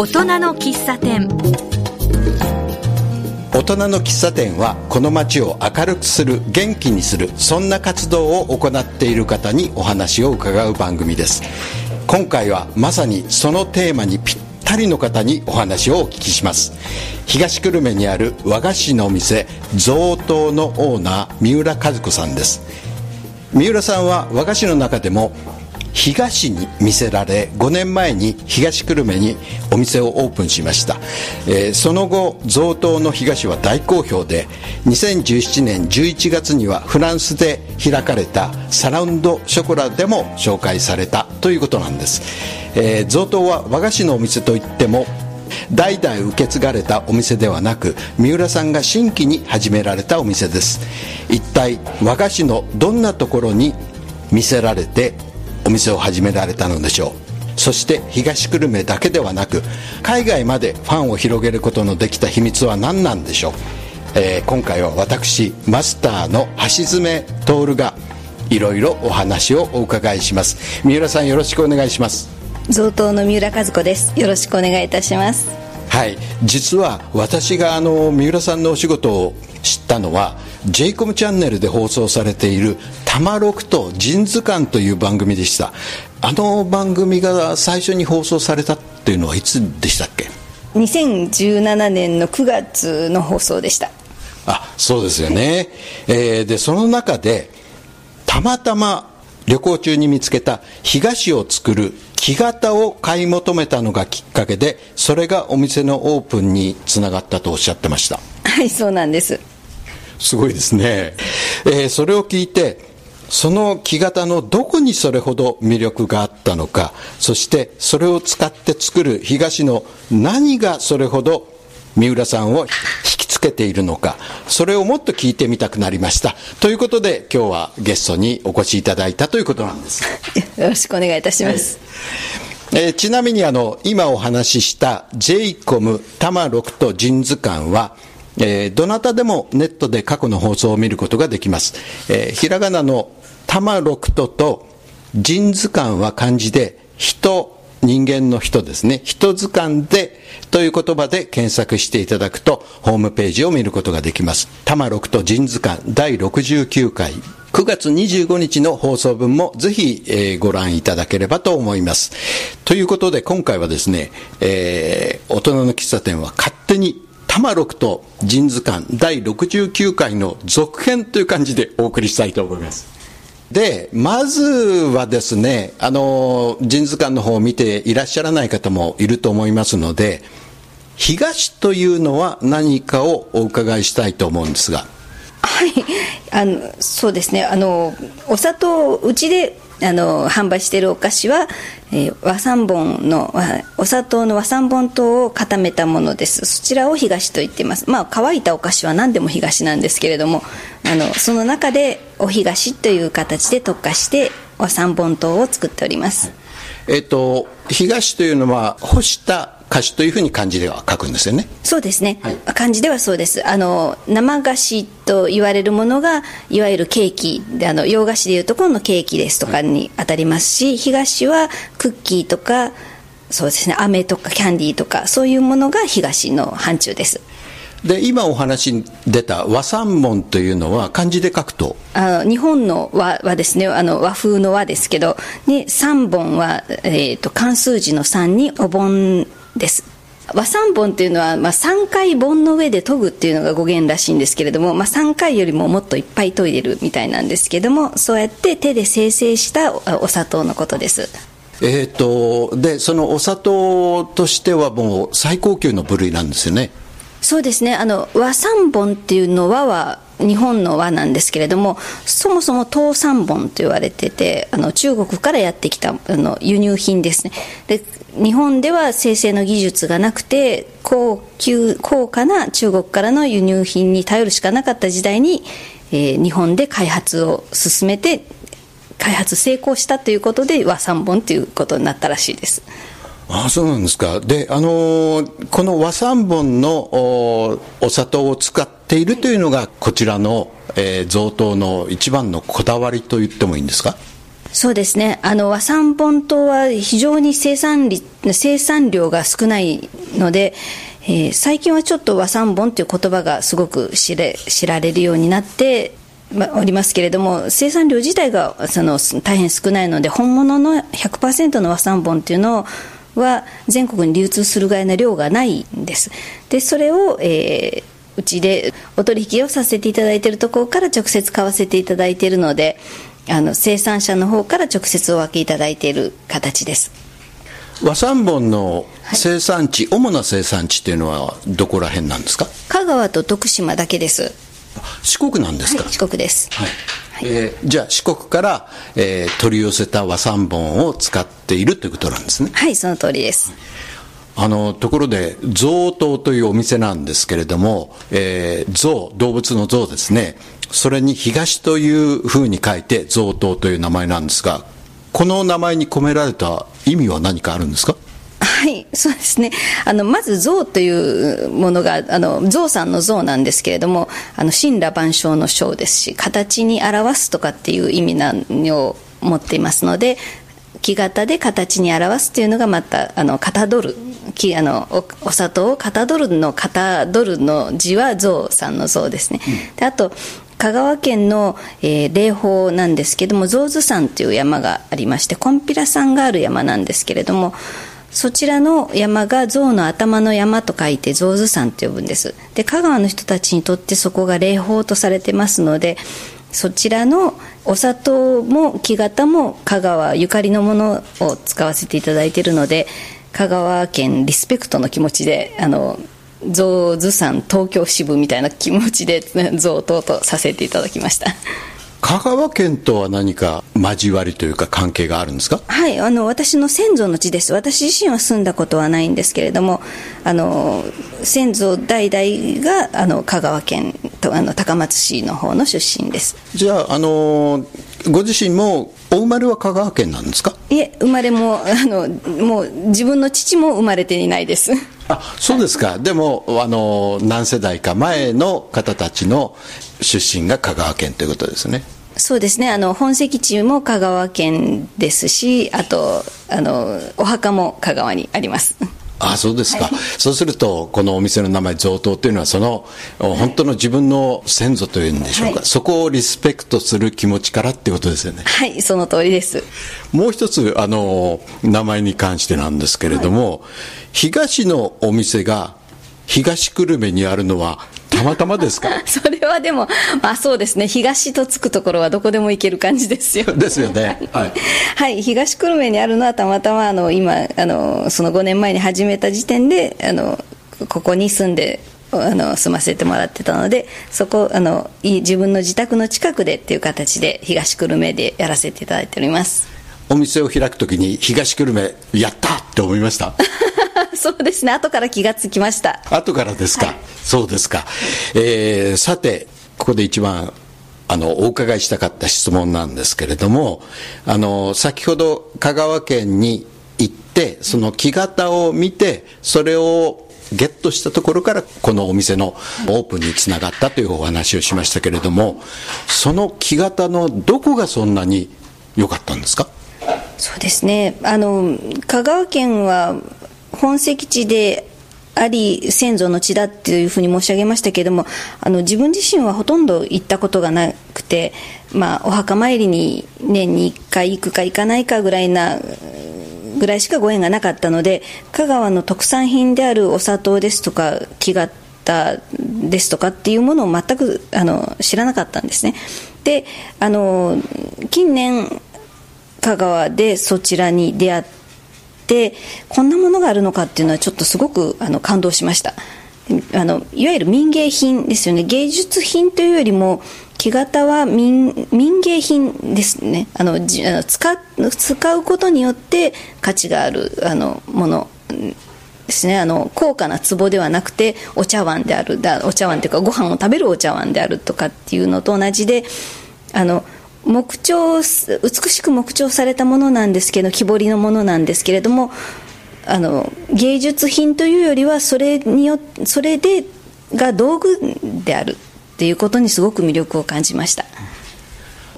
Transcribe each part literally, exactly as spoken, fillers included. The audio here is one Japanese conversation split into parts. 大人の喫茶店。大人の喫茶店はこの街を明るくする、元気にする、そんな活動を行っている方にお話を伺う番組です。今回はまさにそのテーマにぴったりの方にお話をお聞きします。東久留米にある和菓子のお店贈答のオーナー、三浦和子さんです。三浦さんは和菓子の中でも日菓子に魅せられ、ごねんまえに東久留米にお店をオープンしました。えー、その後贈答の日菓子は大好評で、にせんじゅうななねんじゅういちがつにはフランスで開かれたサラウンドショコラでも紹介されたということなんです。えー、贈答は和菓子のお店といっても代々受け継がれたお店ではなく、三浦さんが新規に始められたお店です。一体和菓子のどんなところに魅せられてお店を始められたのでしょう。そして東久留米だけではなく海外までファンを広げることのできた秘密は何なんでしょう。えー、今回は私マスターの橋爪徹がいろいろお話をお伺いします。三浦さん、よろしくお願いします。贈答の三浦和子です。よろしくお願いいたします。はい、実は私があの三浦さんのお仕事を知ったのは J コムチャンネルで放送されているたまろくと人図鑑という番組でした。あの番組が最初に放送されたっていうのはいつでしたっけ？にせんじゅうななねんのくがつの放送でした。あ、そうですよね。えー、でその中でたまたま旅行中に見つけた日菓子を作る木型を買い求めたのがきっかけで、それがお店のオープンにつながったとおっしゃってました。はい、そうなんです。すごいですね。えー、それを聞いて、その木型のどこにそれほど魅力があったのか、そしてそれを使って作る日菓子の何がそれほど三浦さんを引きつけているのか、それをもっと聞いてみたくなりました。ということで今日はゲストにお越しいただいたということなんです。よろしくお願いいたします。はい、えー、ちなみにあの今お話しした J コムたまろくと人図鑑は、えー、どなたでもネットで過去の放送を見ることができます。えー、ひらがなのたまろくとと人図鑑は漢字で人、人間の人ですね、人図鑑でという言葉で検索していただくとホームページを見ることができます。たまろくと人図鑑だいろくじゅうきゅうかいくがつにじゅうごにちの放送分もぜひ、えー、ご覧いただければと思います。ということで今回はですね、えー、大人の喫茶店は勝手にたまろくと人図鑑だいろくじゅうきゅうかいの続編という感じでお送りしたいと思います。で、まずはですね、あの人図鑑の方を見ていらっしゃらない方もいると思いますので、日菓子というのは何かをお伺いしたいと思うんですが。はい、あのそうですね、あのお砂糖、うちであの販売しているお菓子は、えー、和三盆のお砂糖の和三盆糖を固めたものです。そちらを日菓子と言っています。まあ、乾いたお菓子は何でも日菓子なんですけれども、あのその中でお日菓子という形で特化して和三盆糖を作っております。えっと、日菓子というのは干した菓子というふうに漢字では書くんですよね。そうですね、はい、漢字ではそうです。あの生菓子と言われるものがいわゆるケーキで、あの洋菓子でいうところのケーキですとかに当たりますし、はい、日菓子はクッキーとか、そうですね、飴とかキャンディーとか、そういうものが日菓子の範疇です。で、今お話に出た和三盆というのは漢字で書くと、あの日本の和はですね、あの和風の和ですけど、ね、三盆は、えー、と漢数字の三にお盆です。和三盆というのは、まあ、さんかい盆の上で研ぐっていうのが語源らしいんですけれども、まあ、さんかいよりももっといっぱい研いでるみたいなんですけども、そうやって手で精製したお砂糖のことです。えーと、でそのお砂糖としてはもう最高級の部類なんですよね。そうですね、あの和三盆っていうのはは日本の和なんですけれども、そもそも唐三盆と言われてて、あの中国からやってきたあの輸入品ですね。で、日本では精製の技術がなくて、高級高価な中国からの輸入品に頼るしかなかった時代に、えー、日本で開発を進めて開発成功したということで和三盆ということになったらしいです。ああ、そうなんですか。で、あのー、この和三盆の お, お砂糖を使っているというのがこちらの、えー、贈答の一番のこだわりと言ってもいいんですか？そうですね、あの和三盆糖は非常に生産率生産量が少ないので、えー、最近はちょっと和三盆という言葉がすごく知れ知られるようになっておりますけれども、生産量自体がその大変少ないので、本物の ひゃくパーセント の和三盆というのをは全国に流通するぐらいの量がないんです。で、それを、えー、うちでお取引をさせていただいているところから直接買わせていただいているので、あの生産者の方から直接お分けいただいている形です。和三盆の生産地、はい、主な生産地というのはどこら辺なんですか？香川と徳島だけです。四国なんですか？はい、四国です。はい。えー、じゃあ四国から、えー、取り寄せた和三盆を使っているということなんですね。はい、その通りです。あのところで象頭というお店なんですけれども、えー、象、動物の象ですね、それに東というふうに書いて象頭という名前なんですが、この名前に込められた意味は何かあるんですか？はい、そうですね。あのまず象というものがあの象さんの象なんですけれども、あの森羅万象の象ですし、形に表すとかっていう意味なを持っていますので、木型で形に表すというのがまたあのかたどる木あの お, お砂糖をかたどるのかたどるの字は象さんの象ですね。で、あと香川県の、えー、霊峰なんですけども、象頭山という山がありまして、こんぴら山がある山なんですけれども、そちらの山が象の頭の山と書いて象頭山と呼ぶんです。で、香川の人たちにとってそこが霊峰とされてますので、そちらのお砂糖も木型も香川ゆかりのものを使わせていただいているので、香川県リスペクトの気持ちで、あの象頭山東京支部みたいな気持ちで象頭とさせていただきました。香川県とは何か交わりというか関係があるんですか？はい、あの私の先祖の地です。私自身は住んだことはないんですけれども、あの先祖代々があの香川県とあの高松市の方の出身です。じゃあ、あのご自身もお生まれは香川県なんですか？いえ、生まれも、あのもう自分の父も生まれていないです。あ、そうですか。でもあの何世代か前の方たちの出身が香川県ということですね。そうですね、あの本籍地も香川県ですし、あとあのお墓も香川にあります。ああ、そうですか、はい、そうするとこのお店の名前象頭というのは、その本当の自分の先祖というんでしょうか、はい、そこをリスペクトする気持ちからってことですよね。はい、その通りです。もう一つあの名前に関してなんですけれども、はい、東のお店が東久留米にあるのはたまたまですか？それはでも、まあ、そうですね、東とつくところはどこでも行ける感じですよね。ですよね、はいはい、東久留米にあるのはたまたまあの今あのそのごねんまえに始めた時点であのここに住んであの住ませてもらってたので、そこあの自分の自宅の近くでっていう形で東久留米でやらせていただいております。お店を開くときに東久留米やったって思いました？そうですね、後から気がつきました。後からですか、はい、そうですか、えー、さてここで一番あのお伺いしたかった質問なんですけれども、あの先ほど香川県に行ってその木型を見てそれをゲットしたところからこのお店のオープンにつながったというお話をしましたけれども、その木型のどこがそんなに良かったんですか？そうですね、あの香川県は本籍地であり先祖の地だっていうふうに申し上げましたけれども、あの自分自身はほとんど行ったことがなくて、まあ、お墓参りに年にいっかい行くか行かないかぐらいなぐらいしかご縁がなかったので、香川の特産品であるお砂糖ですとか木型ですとかっていうものを全くあの知らなかったんですね。で、あの近年香川でそちらに出会ってでこんなものがあるのかっていうのはちょっとすごくあの感動しました。あのいわゆる民芸品ですよね。芸術品というよりも木型は 民, 民芸品ですね。あのじあの 使, 使うことによって価値があるあのものですね。あの高価な壺ではなくてお茶碗であるだお茶碗というかご飯を食べるお茶碗であるとかっていうのと同じで、あの木彫美しく木彫されたものなんですけど、木彫りのものなんですけれども、あの芸術品というよりはそれによそれでが道具であるっていうことにすごく魅力を感じました。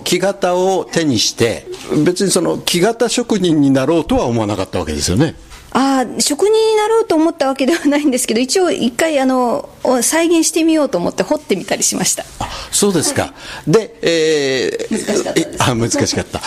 木型を手にして別にその木型職人になろうとは思わなかったわけですよね。ああ、職人になろうと思ったわけではないんですけど、一応一回あの再現してみようと思って掘ってみたりしました。あ、そうですか。で、えー、難しかったです。あ、難しかった。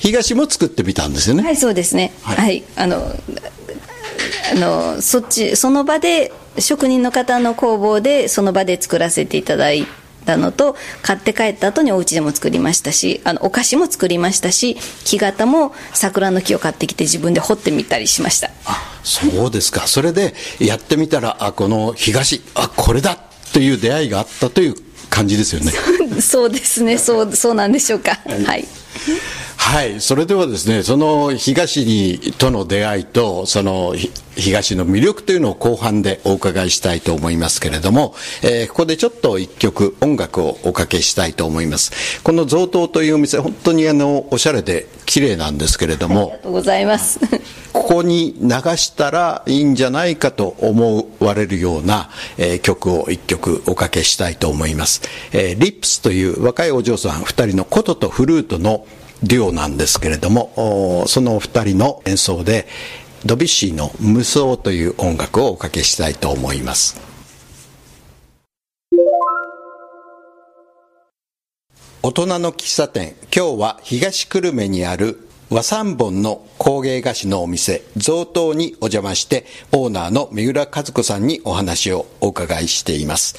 東も作ってみたんですよね。はい、そうですね。はい、はい、あのあのそっちその場で職人の方の工房でその場で作らせていただいて。たのと買って帰った後にお家でも作りましたし、あのお菓子も作りましたし、木型も桜の木を買ってきて自分で彫ってみたりしました。あ、そうですか。それでやってみたら、あ、この東、あ、これだという出会いがあったという感じですよね。そうですね。そうそうなんでしょうか。はい。はい、それではですね、その東にとの出会いとその東の魅力というのを後半でお伺いしたいと思いますけれども、えー、ここでちょっと一曲音楽をおかけしたいと思います。この贈答というお店、本当にあのおしゃれで綺麗なんですけれども、ありがとうございますここに流したらいいんじゃないかと思われるような、えー、曲を一曲おかけしたいと思います、えー、リップスという若いお嬢さん二人の琴とフルートのデュオなんですけれども、そのお二人の演奏でドビュッシーの無双という音楽をおかけしたいと思います。大人の喫茶店、今日は東久留米にある和三盆の工芸菓子のお店贈答にお邪魔して、オーナーの三浦和子さんにお話をお伺いしています、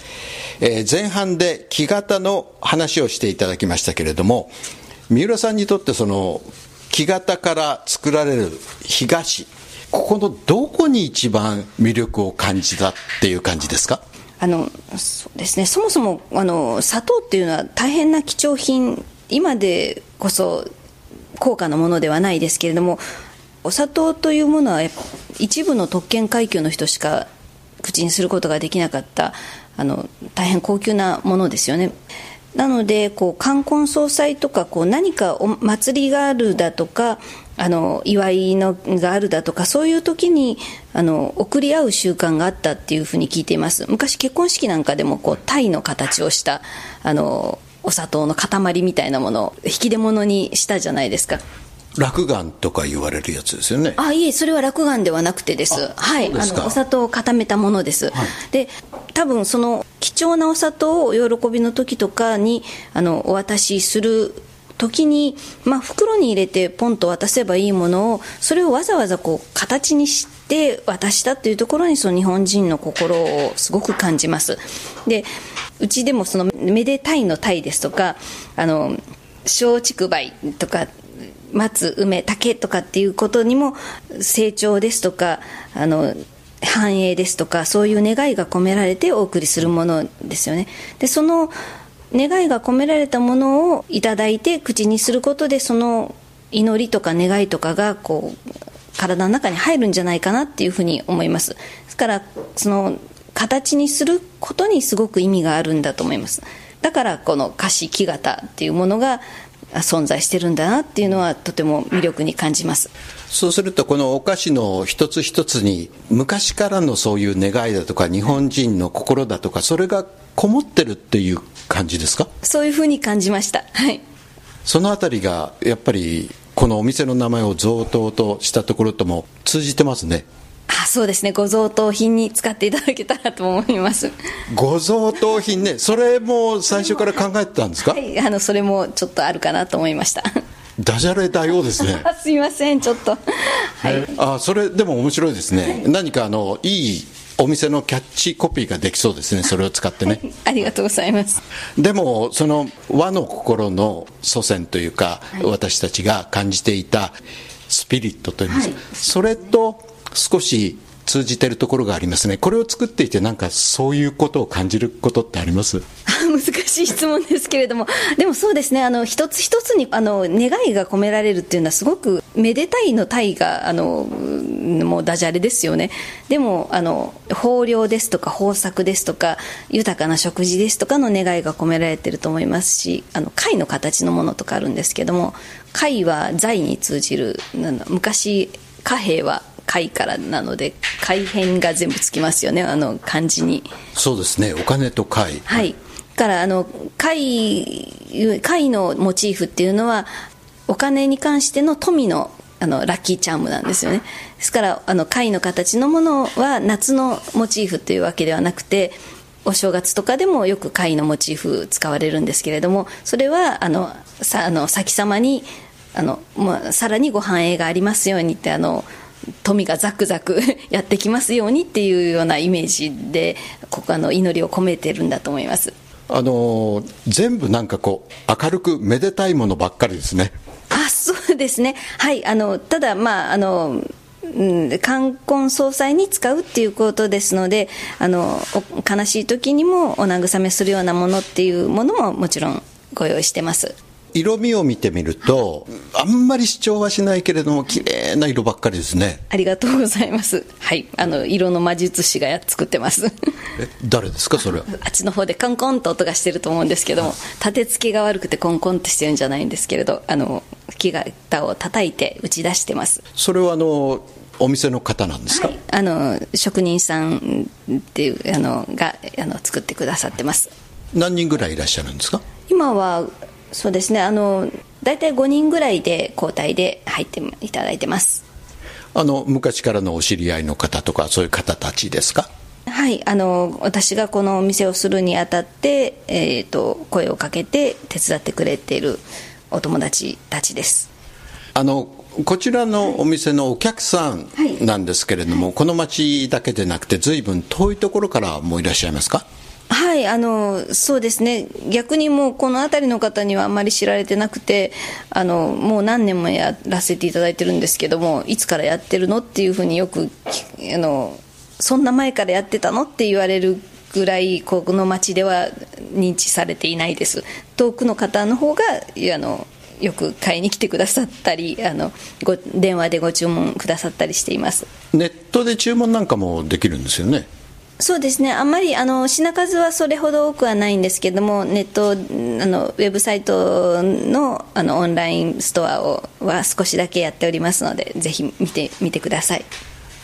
えー、前半で木型の話をしていただきましたけれども、三浦さんにとってその木型から作られる東、ここのどこに一番魅力を感じたっていう感じですか？あの、そうですね、そもそもあの砂糖っていうのは大変な貴重品、今でこそ高価なものではないですけれども、お砂糖というものは一部の特権階級の人しか口にすることができなかったあの大変高級なものですよね。なのでこう冠婚葬祭とかこう何かお祭りがあるだとか、あの祝いのがあるだとか、そういう時にあの贈り合う習慣があったっていうふうに聞いています。昔結婚式なんかでもこう鯛の形をしたあのお砂糖の塊みたいなものを引き出物にしたじゃないですか。落雁とか言われるやつですよね。あ、いえ、それは落雁ではなくてです。はい、あのお砂糖を固めたものです、はい、で多分その貴重なお砂糖をお喜びの時とかにあのお渡しする時に、まあ、袋に入れてポンと渡せばいいものを、それをわざわざこう形にして渡したというところに、その日本人の心をすごく感じます。でうちでもそのめでたいのたいですとか、あの松竹梅とか松、梅、竹とかっていうことにも成長ですとか、あの繁栄ですとか、そういう願いが込められてお送りするものですよね。でその願いが込められたものをいただいて口にすることで、その祈りとか願いとかがこう体の中に入るんじゃないかなっていうふうに思います。ですからその形にすることにすごく意味があるんだと思います。だからこの菓子、木型っていうものが存在してるんだなっていうのはとても魅力に感じます。そうするとこのお菓子の一つ一つに昔からのそういう願いだとか日本人の心だとか、それがこもってるっていう感じですか？そういうふうに感じました、はい、そのあたりがやっぱりこのお店の名前を贈答としたところとも通じてますね。あ、そうですね。ご贈答品に使っていただけたらと思います。ご贈答品ね、それも最初から考えてたんですか？はい、あのそれもちょっとあるかなと思いました。ダジャレ大王ですねすいません、ちょっと、はい、あ、それでも面白いですね。何かあのいいお店のキャッチコピーができそうですね、それを使ってね、はい、ありがとうございます。でもその和の心の祖先というか、はい、私たちが感じていたスピリットといいますか、はい、それと少し通じてるところがありますね。これを作っていてなんかそういうことを感じることってあります？難しい質問ですけれども、でもそうですね、あの一つ一つにあの願いが込められるっていうのはすごくめでたいのたいがあのもうダジャレですよね。でもあの豊漁ですとか豊作ですとか豊かな食事ですとかの願いが込められてると思いますし、あの貝の形のものとかあるんですけども、貝は財に通じる、なんだ、昔貨幣は貝からなので貝辺が全部つきますよね、あの漢字に。そうですね、お金と貝、はい、からあの 貝, 貝のモチーフっていうのはお金に関しての富のあのラッキーチャームなんですよね。ですからあの貝の形のものは夏のモチーフというわけではなくて、お正月とかでもよく貝のモチーフ使われるんですけれども、それはあのさあの先様にあの、まあ、さらにご繁栄がありますようにって、あの富がザクザクやってきますようにっていうようなイメージで、ここあの祈りを込めてるんだと思います。あの全部なんかこう明るくめでたいものばっかりですね。あ、そうですね、はい。あのただ、まああのうん、冠婚葬祭に使うっていうことですので、あの悲しい時にもお慰めするようなものっていうものももちろんご用意してます。色味を見てみると、あんまり主張はしないけれども綺麗な色ばっかりですね。ありがとうございます。はい、あの色の魔術師が作ってます。え、誰ですかそれは。あっちの方でコンコンと音がしてると思うんですけども、立て付けが悪くてコンコンとしてるんじゃないんですけれど、あの木型を叩いて打ち出してます。それはあのお店の方なんですか。はい、あの職人さんっていうあのがあの作ってくださってます。何人ぐらいいらっしゃるんですか。今はそうですね、あの大体ごにんぐらいで交代で入っていただいてます。あの昔からのお知り合いの方とか、そういう方たちですか。はい、あの私がこのお店をするにあたって、えーと、声をかけて手伝ってくれているお友達たちです。あのこちらのお店のお客さんなんですけれども、はいはい、この町だけでなくて随分遠いところからもいらっしゃいますか。はい、あのそうですね、逆にもうこの辺りの方にはあんまり知られてなくて、あのもう何年もやらせていただいてるんですけども、いつからやってるのっていうふうによくあのそんな前からやってたのって言われるぐらい、この町では認知されていないです。遠くの方の方があのよく買いに来てくださったり、あのご電話でご注文くださったりしています。ネットで注文なんかもできるんですよね。そうですね、あんまりあの品数はそれほど多くはないんですけども、ネットあのウェブサイト の, あのオンラインストアをは少しだけやっておりますので、ぜひ見てみてください。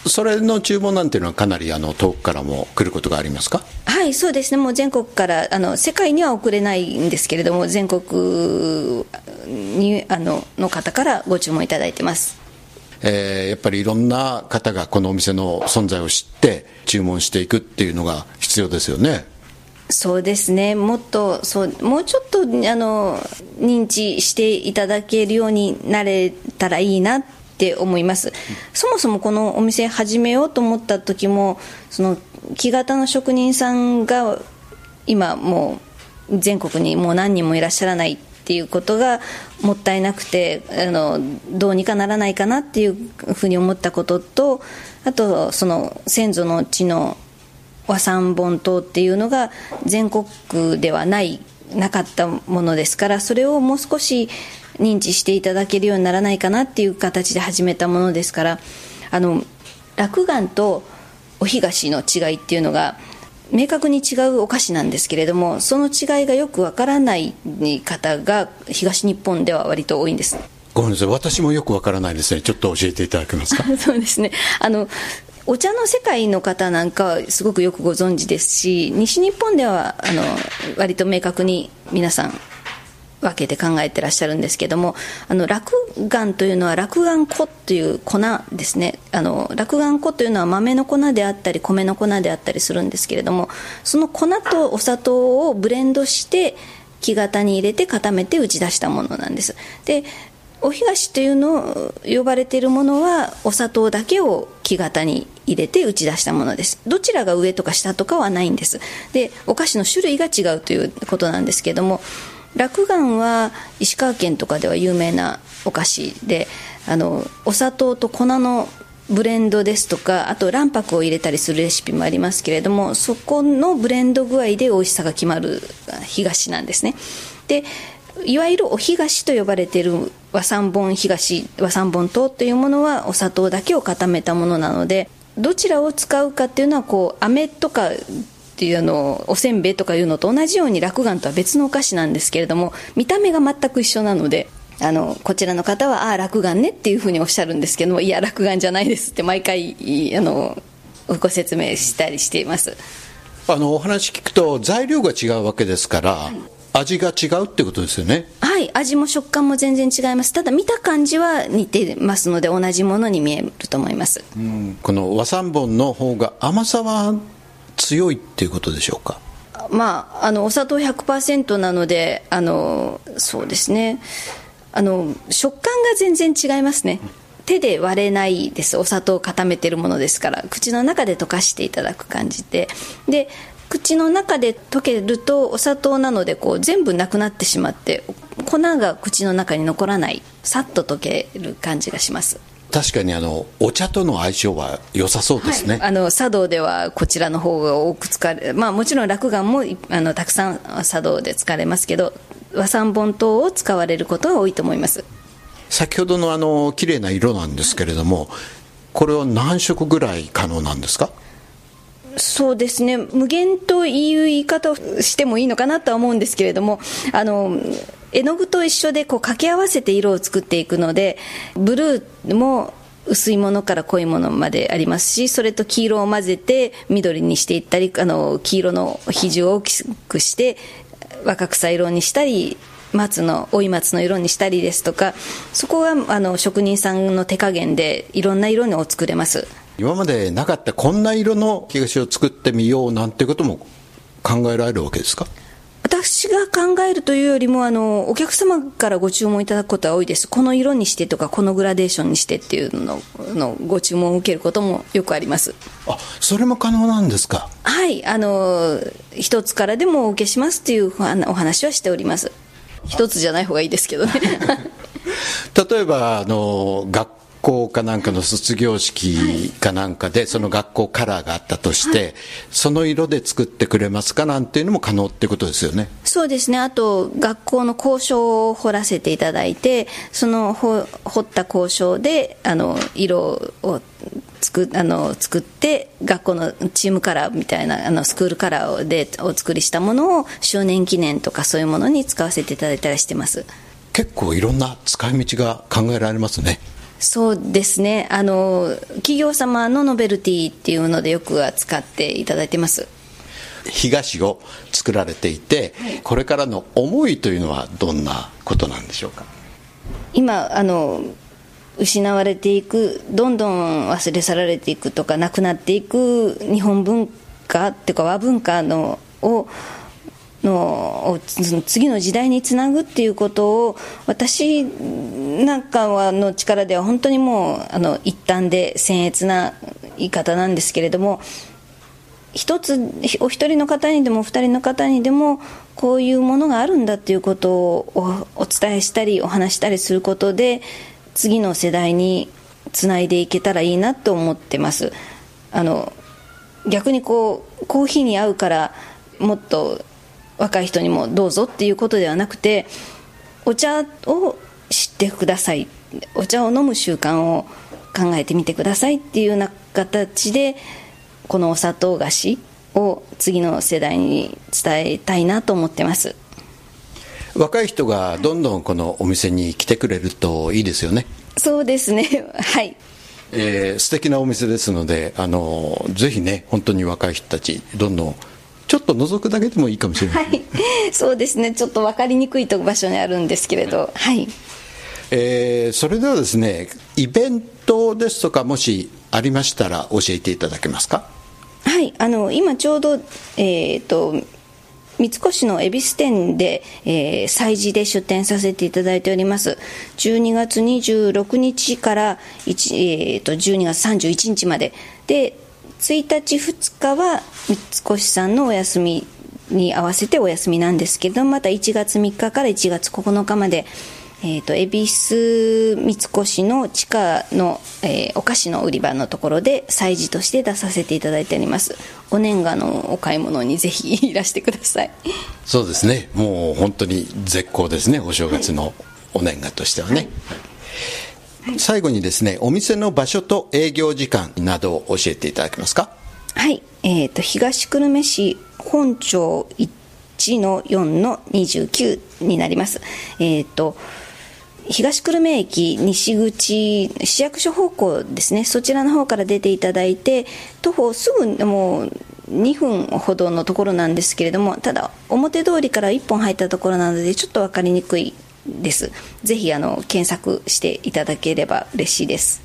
それの注文なんていうのはかなりあの遠くからも来ることがありますか。はい、そうですね、もう全国からあの世界には送れないんですけれども、全国にあ の, の方からご注文いただいてます。えー、やっぱりいろんな方がこのお店の存在を知って注文していくっていうのが必要ですよね。そうですね、もっとそうもうちょっとあの認知していただけるようになれたらいいなって思います。そもそもこのお店始めようと思った時も、その木型の職人さんが今もう全国にもう何人もいらっしゃらないっていうことがもったいなくて、あのどうにかならないかなっていうふうに思ったことと、あとその先祖の地の和三盆灯っていうのが全国ではないなかったものですから、それをもう少し認知していただけるようにならないかなっていう形で始めたものですから、あの落雁とお東の違いっていうのが明確に違うお菓子なんですけれども、その違いがよくわからない方が東日本では割と多いんです。ごめんなさい、私もよくわからないですね。ちょっと教えていただけますか。そうですね、あのお茶の世界の方なんかはすごくよくご存知ですし、西日本ではあの割と明確に皆さん分けて考えてらっしゃるんですけども、あの落雁というのは落雁粉という粉ですね。あの落雁粉というのは豆の粉であったり米の粉であったりするんですけれども、その粉とお砂糖をブレンドして木型に入れて固めて打ち出したものなんです。で、お東というの呼ばれているものはお砂糖だけを木型に入れて打ち出したものです。どちらが上とか下とかはないんです。で、お菓子の種類が違うということなんですけれども、落雁は石川県とかでは有名なお菓子で、あのお砂糖と粉のブレンドですとか、あと卵白を入れたりするレシピもありますけれども、そこのブレンド具合で美味しさが決まる東なんですね。で、いわゆるお東と呼ばれている和三盆東、和三盆糖というものはお砂糖だけを固めたものなので、どちらを使うかっていうのはこう飴とかっていうのおせんべいとかいうのと同じように落雁とは別のお菓子なんですけれども、見た目が全く一緒なので、あのこちらの方はああ落雁ねっていうふうにおっしゃるんですけども、いや落雁じゃないですって毎回あのご説明したりしています。あのお話聞くと材料が違うわけですから、はい、味が違うってことですよね。はい、味も食感も全然違います。ただ見た感じは似てますので同じものに見えると思います。うん、この和三盆の方が甘さは強いっていうことでしょうか。まあ、あのお砂糖 ひゃくパーセント なので、あのそうですね、あの食感が全然違いますね。手で割れないです。お砂糖を固めてるものですから、口の中で溶かしていただく感じで、で口の中で溶けるとお砂糖なのでこう全部なくなってしまって、粉が口の中に残らない、さっと溶ける感じがします。確かにあのお茶との相性は良さそうですね。はい、あの茶道ではこちらの方が多く使われ、まあ、もちろん落雁もあのたくさん茶道で使われますけど、和三盆糖を使われることが多いと思います。先ほどのあの綺麗な色なんですけれども、これは何色ぐらい可能なんですか。そうですね、無限という言い方をしてもいいのかなとは思うんですけれども、あの絵の具と一緒でこう掛け合わせて色を作っていくので、ブルーも薄いものから濃いものまでありますし、それと黄色を混ぜて緑にしていったり、あの黄色の比重を大きくして若草色にしたり、松の老い松の色にしたりですとか、そこはあの職人さんの手加減でいろんな色を作れます。今までなかったこんな色の木樫を作ってみようなんてことも考えられるわけですか。私が考えるというよりも、あのお客様からご注文いただくことは多いです。この色にしてとか、このグラデーションにしてっていうの の, のご注文を受けることもよくあります。あ、それも可能なんですか。はい、あの一つからでもお受けしますっていうお話はしております。一つじゃない方がいいですけどね例えばあの学校かなんかの卒業式かなんかで、はい、その学校カラーがあったとして、はい、その色で作ってくれますかなんていうのも可能ってことですよね。そうですね、あと学校の校章を彫らせていただいて、その彫った校章であの色を作, あの作って学校のチームカラーみたいなあのスクールカラーでお作りしたものを周年記念とかそういうものに使わせていただいたりしてます。結構いろんな使い道が考えられますね。そうですね、あの企業様のノベルティっていうのでよく扱っていただいてます。日菓子を作られていて、はい、これからの思いというのはどんなことなんでしょうか。今あの失われていく、どんどん忘れ去られていくとかなくなっていく日本文化っていうか和文化のをの次の時代につなぐっていうことを、私なんかはの力では本当にもうあの一端で僭越な言い方なんですけれども、一つお一人の方にでもお二人の方にでもこういうものがあるんだっていうことをお伝えしたりお話したりすることで、次の世代につないでいけたらいいなと思ってます。あの逆にこうコーヒーに合うからもっと若い人にもどうぞっていうことではなくて、お茶を知ってください、お茶を飲む習慣を考えてみてくださいっていうような形で、このお砂糖菓子を次の世代に伝えたいなと思ってます。若い人がどんどんこのお店に来てくれるといいですよね。そうですね、はい、えー、素敵なお店ですので、あのぜひね、本当に若い人たちどんどんちょっと覗くだけでもいいかもしれない、はい、そうですね、ちょっと分かりにくいと場所にあるんですけれど、はい、えー、それではですね、イベントですとかもしありましたら教えていただけますか。はい、あの今ちょうどえーと三越の恵比寿店で、えー、催事で出店させていただいております。じゅうにがつにじゅうろくにちから、えー、とじゅうにがつさんじゅういちにちまでで、ついたちふつかは三越さんのお休みに合わせてお休みなんですけど、またいちがつみっかからいちがつここのかまで、えー、と恵比寿三越の地下の、えー、お菓子の売り場のところで催事として出させていただいております。お年賀のお買い物にぜひいらしてください。そうですね、もう本当に絶好ですね、お正月のお年賀としてはね、はいはい、最後にですね、お店の場所と営業時間などを教えていただけますか。はい、えー、と東久留米市本町 いちのよんのにじゅうきゅう になります。えっ、ー、と東久留米駅西口市役所方向ですね、そちらの方から出ていただいて、徒歩すぐもうにふんほどのところなんですけれども、ただ表通りからいっぽん入ったところなのでちょっと分かりにくいです。ぜひあの検索していただければ嬉しいです。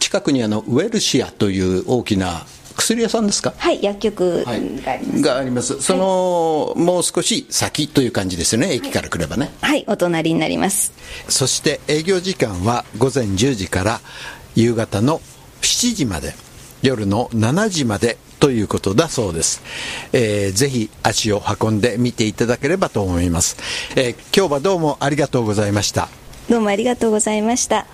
近くにあのウェルシアという大きな薬屋さんですか。はい、薬局があります、はい、があります。その、はい、もう少し先という感じですよね。駅から来ればね。はい、はい、お隣になります。そして営業時間は午前じゅうじから夕方のしちじまで、夜のしちじまでということだそうです、えー、ぜひ足を運んで見ていただければと思います、えー、今日はどうもありがとうございました。どうもありがとうございました。